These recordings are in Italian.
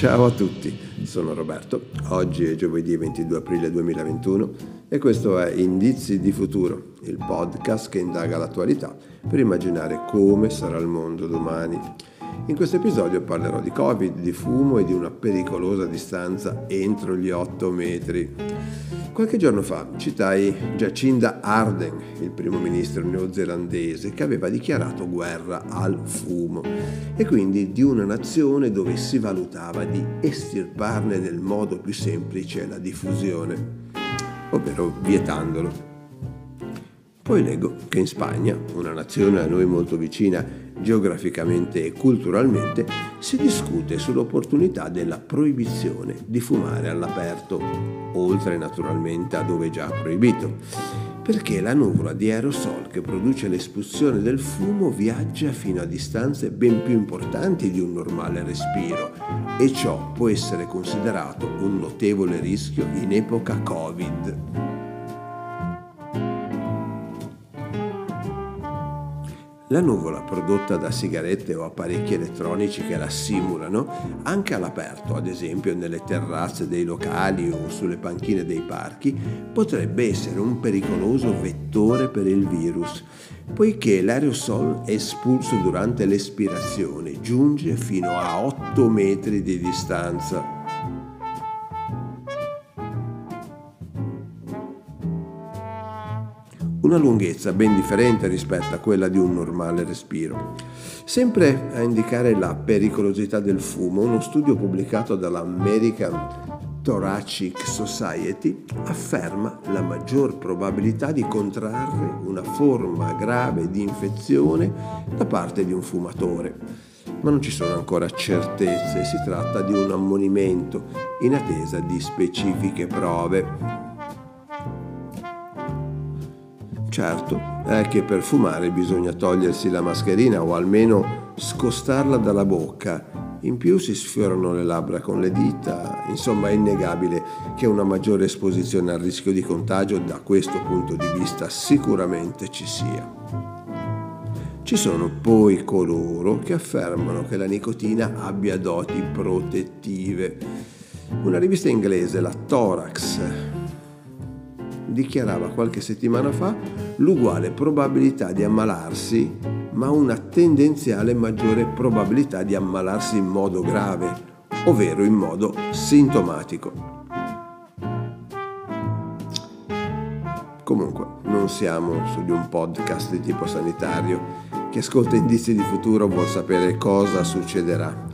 Ciao a tutti, sono Roberto, oggi è giovedì 22 aprile 2021 e questo è Indizi di futuro, il podcast che indaga l'attualità per immaginare come sarà il mondo domani. In questo episodio parlerò di Covid, di fumo e di una pericolosa distanza entro gli 8 metri. Qualche giorno fa citai Jacinda Ardern, il primo ministro neozelandese, che aveva dichiarato guerra al fumo e quindi di una nazione dove si valutava di estirparne nel modo più semplice la diffusione, ovvero vietandolo. Poi leggo che in Spagna, una nazione a noi molto vicina geograficamente e culturalmente, si discute sull'opportunità della proibizione di fumare all'aperto, oltre naturalmente a dove già proibito, perché la nuvola di aerosol che produce l'espulsione del fumo viaggia fino a distanze ben più importanti di un normale respiro, e ciò può essere considerato un notevole rischio in epoca Covid. La nuvola prodotta da sigarette o apparecchi elettronici che la simulano, anche all'aperto, ad esempio nelle terrazze dei locali o sulle panchine dei parchi, potrebbe essere un pericoloso vettore per il virus, poiché l'aerosol espulso durante l'espirazione giunge fino a 8 metri di distanza. Una lunghezza ben differente rispetto a quella di un normale respiro. Sempre a indicare la pericolosità del fumo, uno studio pubblicato dall'American Thoracic Society afferma la maggior probabilità di contrarre una forma grave di infezione da parte di un fumatore. Ma non ci sono ancora certezze, si tratta di un ammonimento in attesa di specifiche prove. Certo è che per fumare bisogna togliersi la mascherina o almeno scostarla dalla bocca, in più si sfiorano le labbra con le dita, insomma è innegabile che una maggiore esposizione al rischio di contagio da questo punto di vista sicuramente ci sia. Ci sono poi coloro che affermano che la nicotina abbia doti protettive. Una rivista inglese, la Thorax, dichiarava qualche settimana fa l'uguale probabilità di ammalarsi, ma una tendenziale maggiore probabilità di ammalarsi in modo grave, ovvero in modo sintomatico. Comunque, non siamo su di un podcast di tipo sanitario. Chi ascolta Indizi di futuro vuol sapere cosa succederà.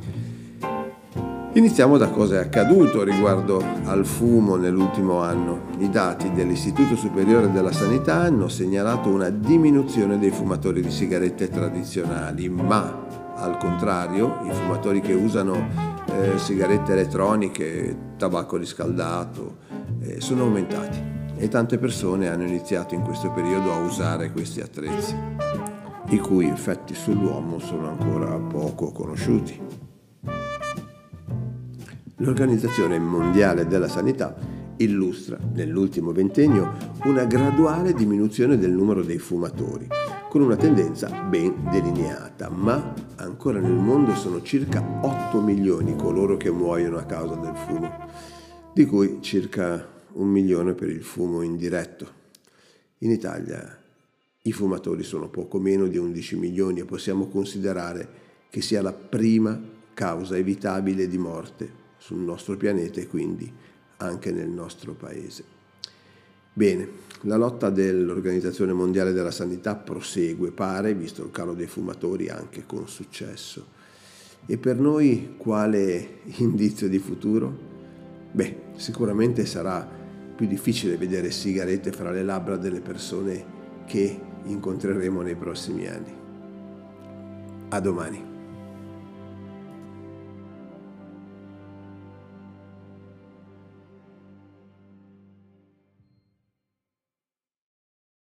Iniziamo da cosa è accaduto riguardo al fumo nell'ultimo anno. I dati dell'Istituto Superiore della Sanità hanno segnalato una diminuzione dei fumatori di sigarette tradizionali, ma al contrario i fumatori che usano sigarette elettroniche, tabacco riscaldato, sono aumentati e tante persone hanno iniziato in questo periodo a usare questi attrezzi, i cui effetti sull'uomo sono ancora poco conosciuti. L'Organizzazione Mondiale della Sanità illustra nell'ultimo ventennio una graduale diminuzione del numero dei fumatori, con una tendenza ben delineata, ma ancora nel mondo sono circa 8 milioni coloro che muoiono a causa del fumo, di cui circa 1 milione per il fumo indiretto. In Italia i fumatori sono poco meno di 11 milioni e possiamo considerare che sia la prima causa evitabile di morte sul nostro pianeta e quindi anche nel nostro paese. Bene, la lotta dell'Organizzazione Mondiale della Sanità prosegue, pare, visto il calo dei fumatori, anche con successo. E per noi quale indizio di futuro? Beh, sicuramente sarà più difficile vedere sigarette fra le labbra delle persone che incontreremo nei prossimi anni. A domani.